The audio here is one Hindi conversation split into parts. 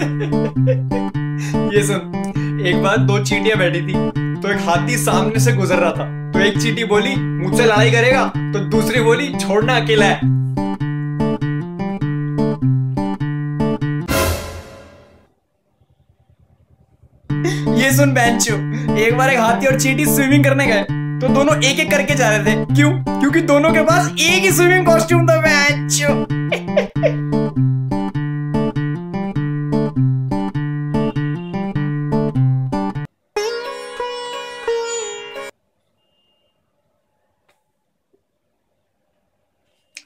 ये सुन, एक बार दो चींटियां बैठी थी तो एक हाथी सामने से गुजर रहा था। तो एक चींटी बोली मुझसे लड़ाई करेगा, तो दूसरी बोली छोड़ना अकेला है। ये सुन बैंचो, एक बार एक हाथी और चींटी स्विमिंग करने गए तो दोनों एक एक करके जा रहे थे। क्यों? क्योंकि दोनों के पास एक ही स्विमिंग कॉस्ट्यूम था बैंचो।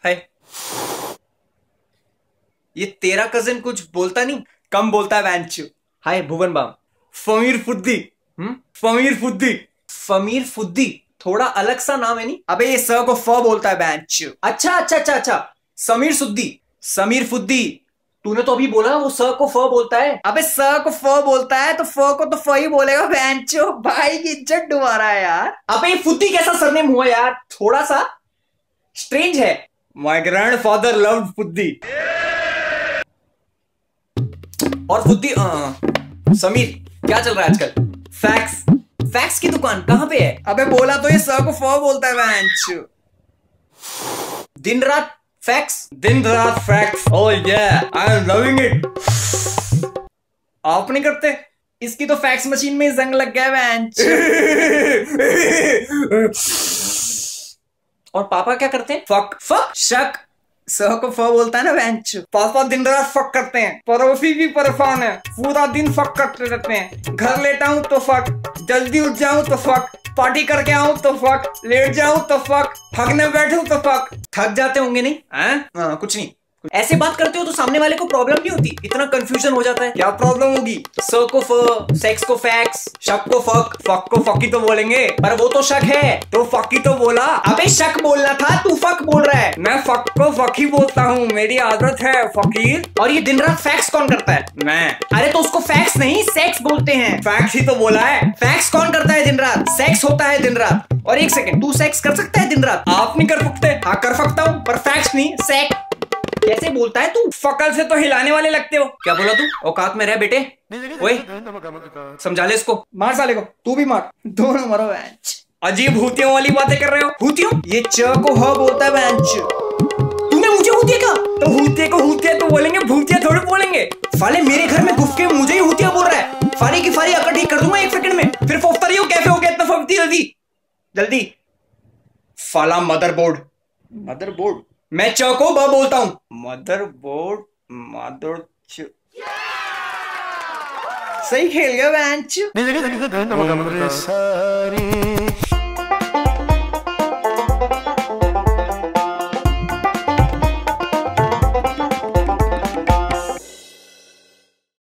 हाय, ये तेरा कजिन कुछ बोलता नहीं, कम बोलता है वैंचू। हाय भुवन बाम। फमीर फुद्दी थोड़ा अलग सा नाम है नहीं? अबे ये स को फ बोलता है वैंचू। अच्छा अच्छा अच्छा अच्छा समीर फुद्दी तूने तो अभी बोला वो स को फ बोलता है। अबे स को फ बोलता है तो फ को तो फ ही बोलेगा वैंचू। भाई की इज्जत डुबा रहा है यार। अबे ये फुद्दी कैसा सरनेम हुआ यार, थोड़ा सा स्ट्रेंज है। My grandfather loved फुद्दी। और फुद्दी समीर क्या चल रहा है आजकल? फैक्स की दुकान कहाँ पे है? अबे बोला तो ये सर को फॉर बोलता है वैंच। दिन रात फैक्स। Oh yeah, I am loving it। आप नहीं करते, इसकी तो फैक्स मशीन में जंग लग गया वैंच। और पापा क्या करते हैं? फक शक सह को फ बोलता है ना वैंचू। पापा दिन रात फक करते हैं, पड़ोसी भी परेशान है, पूरा दिन फक करते रहते हैं। घर लेटा हूँ तो फक, जल्दी उठ जाऊं तो फक, पार्टी करके आऊं तो फक, लेट जाऊं तो फक, थकने बैठूं तो फक। थक जाते होंगे नहीं? हाँ कुछ नहीं। ऐसे बात करते हो तो सामने वाले को प्रॉब्लम नहीं होती? इतना कंफ्यूजन हो जाता है, क्या प्रॉब्लम होगी? स को फ, सेक्स को फैक्स, शक को फक, फक को फकी तो बोलेंगे, पर वो तो शक है तो फकी तो बोला। अबे शक बोलना था, तू फक बोल रहा है। मैं फक को फकी बोलता हूँ, मेरी आदत है फकीर। और ये दिन रात फैक्स कौन करता है? मैं। अरे तो उसको फैक्स नहीं सेक्स बोलते हैं। फैक्स ही तो बोला है। फैक्स कौन करता है दिन रात? सेक्स होता है दिन रात। और एक सेकेंड, तू सेक्स कर सकता है दिन रात? आप नहीं कर सकते। हाँ कर सकता हूँ, पर फैक्स नहीं सेक्स। कैसे बोलता है तू? फकल से तो हिलाने वाले लगते हो। क्या बोला तू? औकात में रह बेटे। ओए समझा ले इसको, मार साले को, तू भी मार, दोनों मरो। अजीब भूतियों वाली बातें कर रहे हो। भूतियों? ये च को ह बोलता है बैंच। तूने मुझे भूतिया कहा तो भूतिया को भूतिया तो बोलेंगे, भूतिया थोड़ी बोलेंगे। साले मेरे घर में घुस के मुझे ही भूतिया बोल रहा है। फारी की फारी आकर ठीक कर दूंगा एक सेकंड में। फिर फोफतारी हो कैसे हो गया इतना फफती? जल्दी जल्दी साला मदरबोर्ड। मैं च को ब बोलता हूँ। मदर बोर्ड सही खेल गया बैंच।